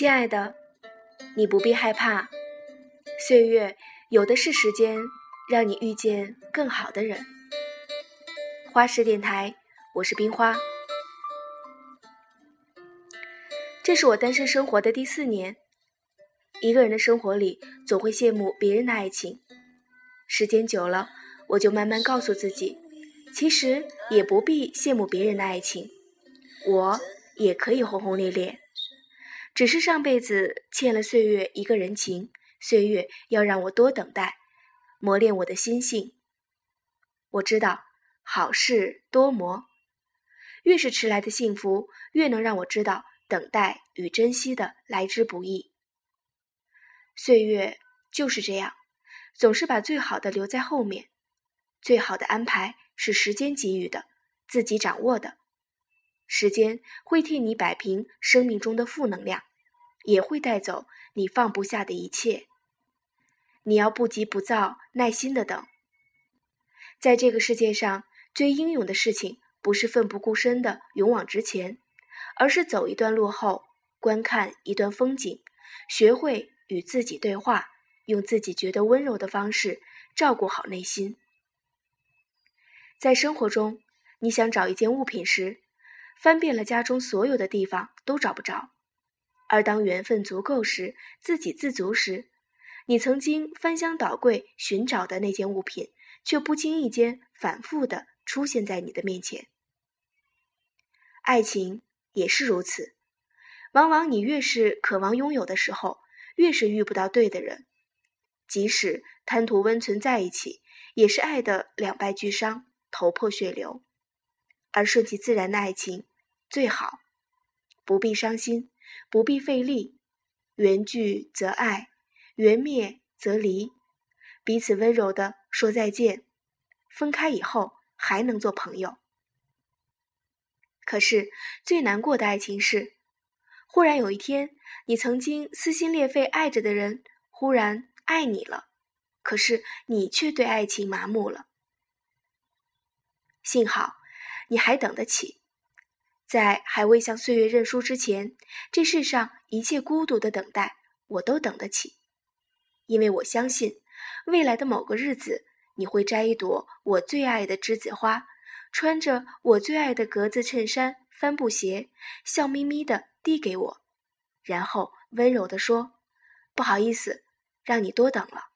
亲爱的，你不必害怕，岁月有的是时间让你遇见更好的人。花式电台，我是冰花。这是我单身生活的第4年，一个人的生活里总会羡慕别人的爱情，时间久了，我就慢慢告诉自己，其实也不必羡慕别人的爱情，我也可以轰轰烈烈，只是上辈子欠了岁月一个人情，岁月要让我多等待，磨练我的心性。我知道好事多磨，越是迟来的幸福，越能让我知道等待与珍惜的来之不易。岁月就是这样，总是把最好的留在后面，最好的安排是时间给予的，自己掌握的。时间会替你摆平生命中的负能量，也会带走你放不下的一切。你要不急不躁，耐心的等。在这个世界上，最英勇的事情不是奋不顾身的勇往直前，而是走一段路后，观看一段风景，学会与自己对话，用自己觉得温柔的方式照顾好内心。在生活中，你想找一件物品时，翻遍了家中所有的地方都找不着，而当缘分足够时，自给自足时，你曾经翻箱倒柜寻找的那件物品，却不经意间反复地出现在你的面前。爱情也是如此，往往你越是渴望拥有的时候，越是遇不到对的人，即使贪图温存在一起，也是爱得两败俱伤，头破血流。而顺其自然的爱情最好，不必伤心，不必费力，缘聚则爱，缘灭则离，彼此温柔地说再见，分开以后还能做朋友。可是最难过的爱情是，忽然有一天，你曾经撕心裂肺爱着的人忽然爱你了，可是你却对爱情麻木了。幸好你还等得起，在还未向岁月认输之前，这世上一切孤独的等待我都等得起，因为我相信未来的某个日子，你会摘一朵我最爱的栀子花，穿着我最爱的格子衬衫帆布鞋，笑眯眯地递给我，然后温柔地说，不好意思，让你多等了。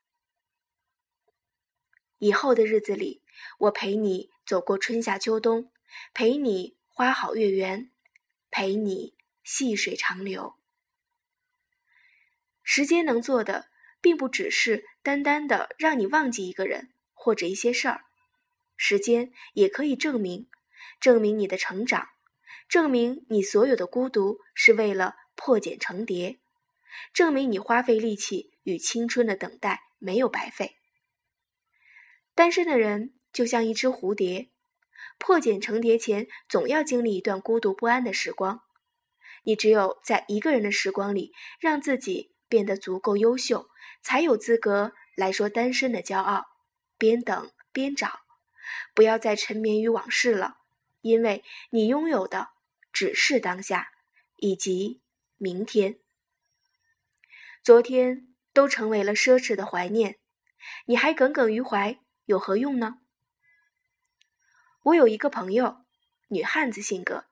以后的日子里，我陪你走过春夏秋冬，陪你花好月圆，陪你细水长流。时间能做的并不只是单单的让你忘记一个人或者一些事儿，时间也可以证明你的成长，证明你所有的孤独是为了破茧成蝶，证明你花费力气与青春的等待没有白费。单身的人就像一只蝴蝶，破茧成蝶前总要经历一段孤独不安的时光，你只有在一个人的时光里让自己变得足够优秀，才有资格来说单身的骄傲。边等边找，不要再沉湎于往事了，因为你拥有的只是当下以及明天。昨天都成为了奢侈的怀念，你还耿耿于怀有何用呢？我有一个朋友，女汉子性格，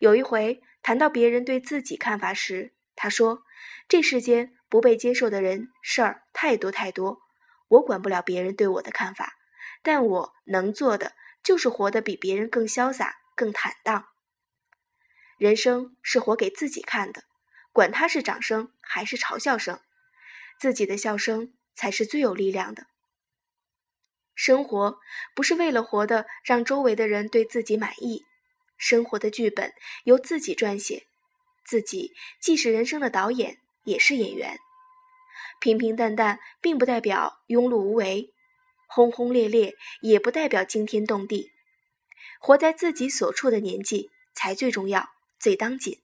有一回谈到别人对自己看法时，她说，这世间不被接受的人事儿太多太多，我管不了别人对我的看法，但我能做的就是活得比别人更潇洒更坦荡。人生是活给自己看的，管它是掌声还是嘲笑声，自己的笑声才是最有力量的。生活不是为了活得让周围的人对自己满意，生活的剧本由自己撰写，自己既是人生的导演也是演员。平平淡淡并不代表庸碌无为，轰轰烈烈也不代表惊天动地，活在自己所处的年纪才最重要最当紧。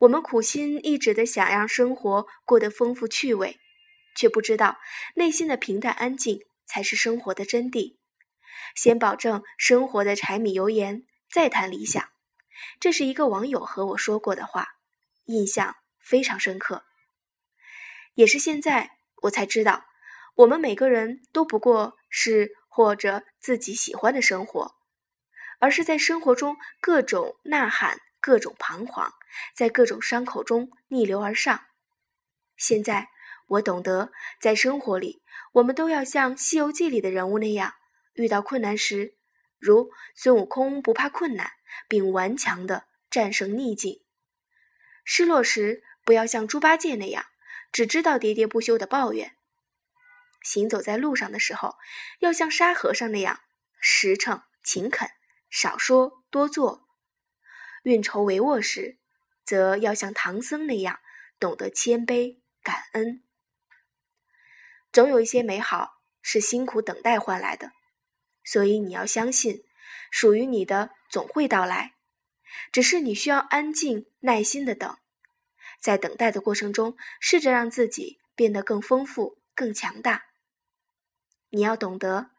我们苦心一直的想让生活过得丰富趣味，却不知道内心的平淡安静才是生活的真谛。先保证生活的柴米油盐，再谈理想，这是一个网友和我说过的话，印象非常深刻。也是现在我才知道，我们每个人都不过是活着自己喜欢的生活，而是在生活中各种呐喊，各种彷徨，在各种伤口中逆流而上。现在我懂得，在生活里我们都要像《西游记》里的人物那样，遇到困难时如孙悟空不怕困难，并顽强地战胜逆境；失落时不要像猪八戒那样只知道喋喋不休地抱怨；行走在路上的时候要像沙和尚那样实诚勤恳，少说多做；运筹帷幄时则要像唐僧那样懂得谦卑感恩。总有一些美好是辛苦等待换来的，所以你要相信，属于你的总会到来，只是你需要安静耐心的等。在等待的过程中，试着让自己变得更丰富更强大。你要懂得，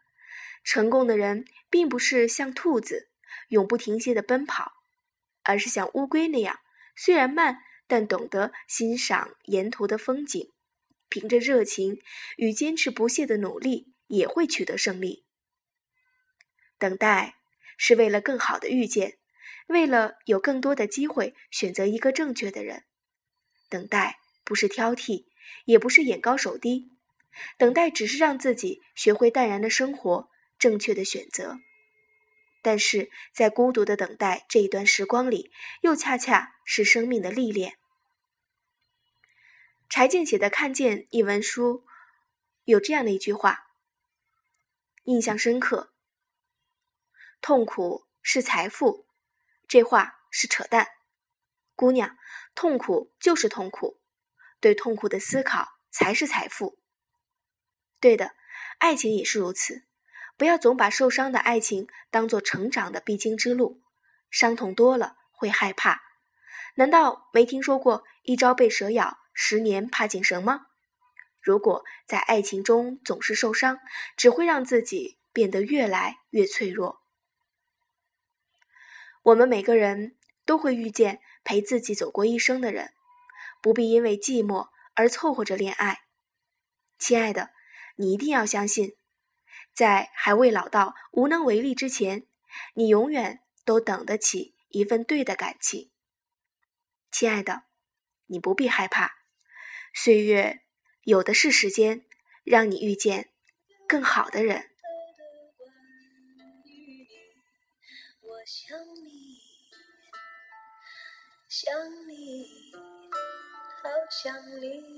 成功的人并不是像兔子永不停歇的奔跑，而是像乌龟那样，虽然慢，但懂得欣赏沿途的风景，凭着热情与坚持不懈的努力，也会取得胜利。等待是为了更好的遇见，为了有更多的机会选择一个正确的人。等待不是挑剔，也不是眼高手低，等待只是让自己学会淡然的生活，正确的选择。但是在孤独的等待这一段时光里，又恰恰是生命的历练。柴静写的《看见》一文书有这样的一句话，印象深刻：痛苦是财富，这话是扯淡。姑娘，痛苦就是痛苦，对痛苦的思考才是财富。对的，爱情也是如此，不要总把受伤的爱情当作成长的必经之路，伤痛多了会害怕。难道没听说过一朝被蛇咬，10年怕井绳吗？如果在爱情中总是受伤，只会让自己变得越来越脆弱。我们每个人都会遇见陪自己走过一生的人，不必因为寂寞而凑合着恋爱。亲爱的，你一定要相信，在还未老到无能为力之前，你永远都等得起一份对的感情。亲爱的，你不必害怕，岁月有的是时间，让你遇见更好的人。我想你好想你，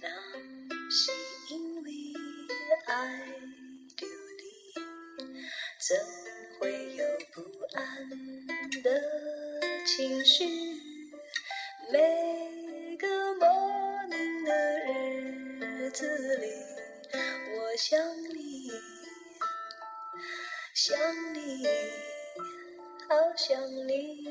那是因为爱着你，怎会有不安的情绪，每个 morning 的日子里，我想你好想你。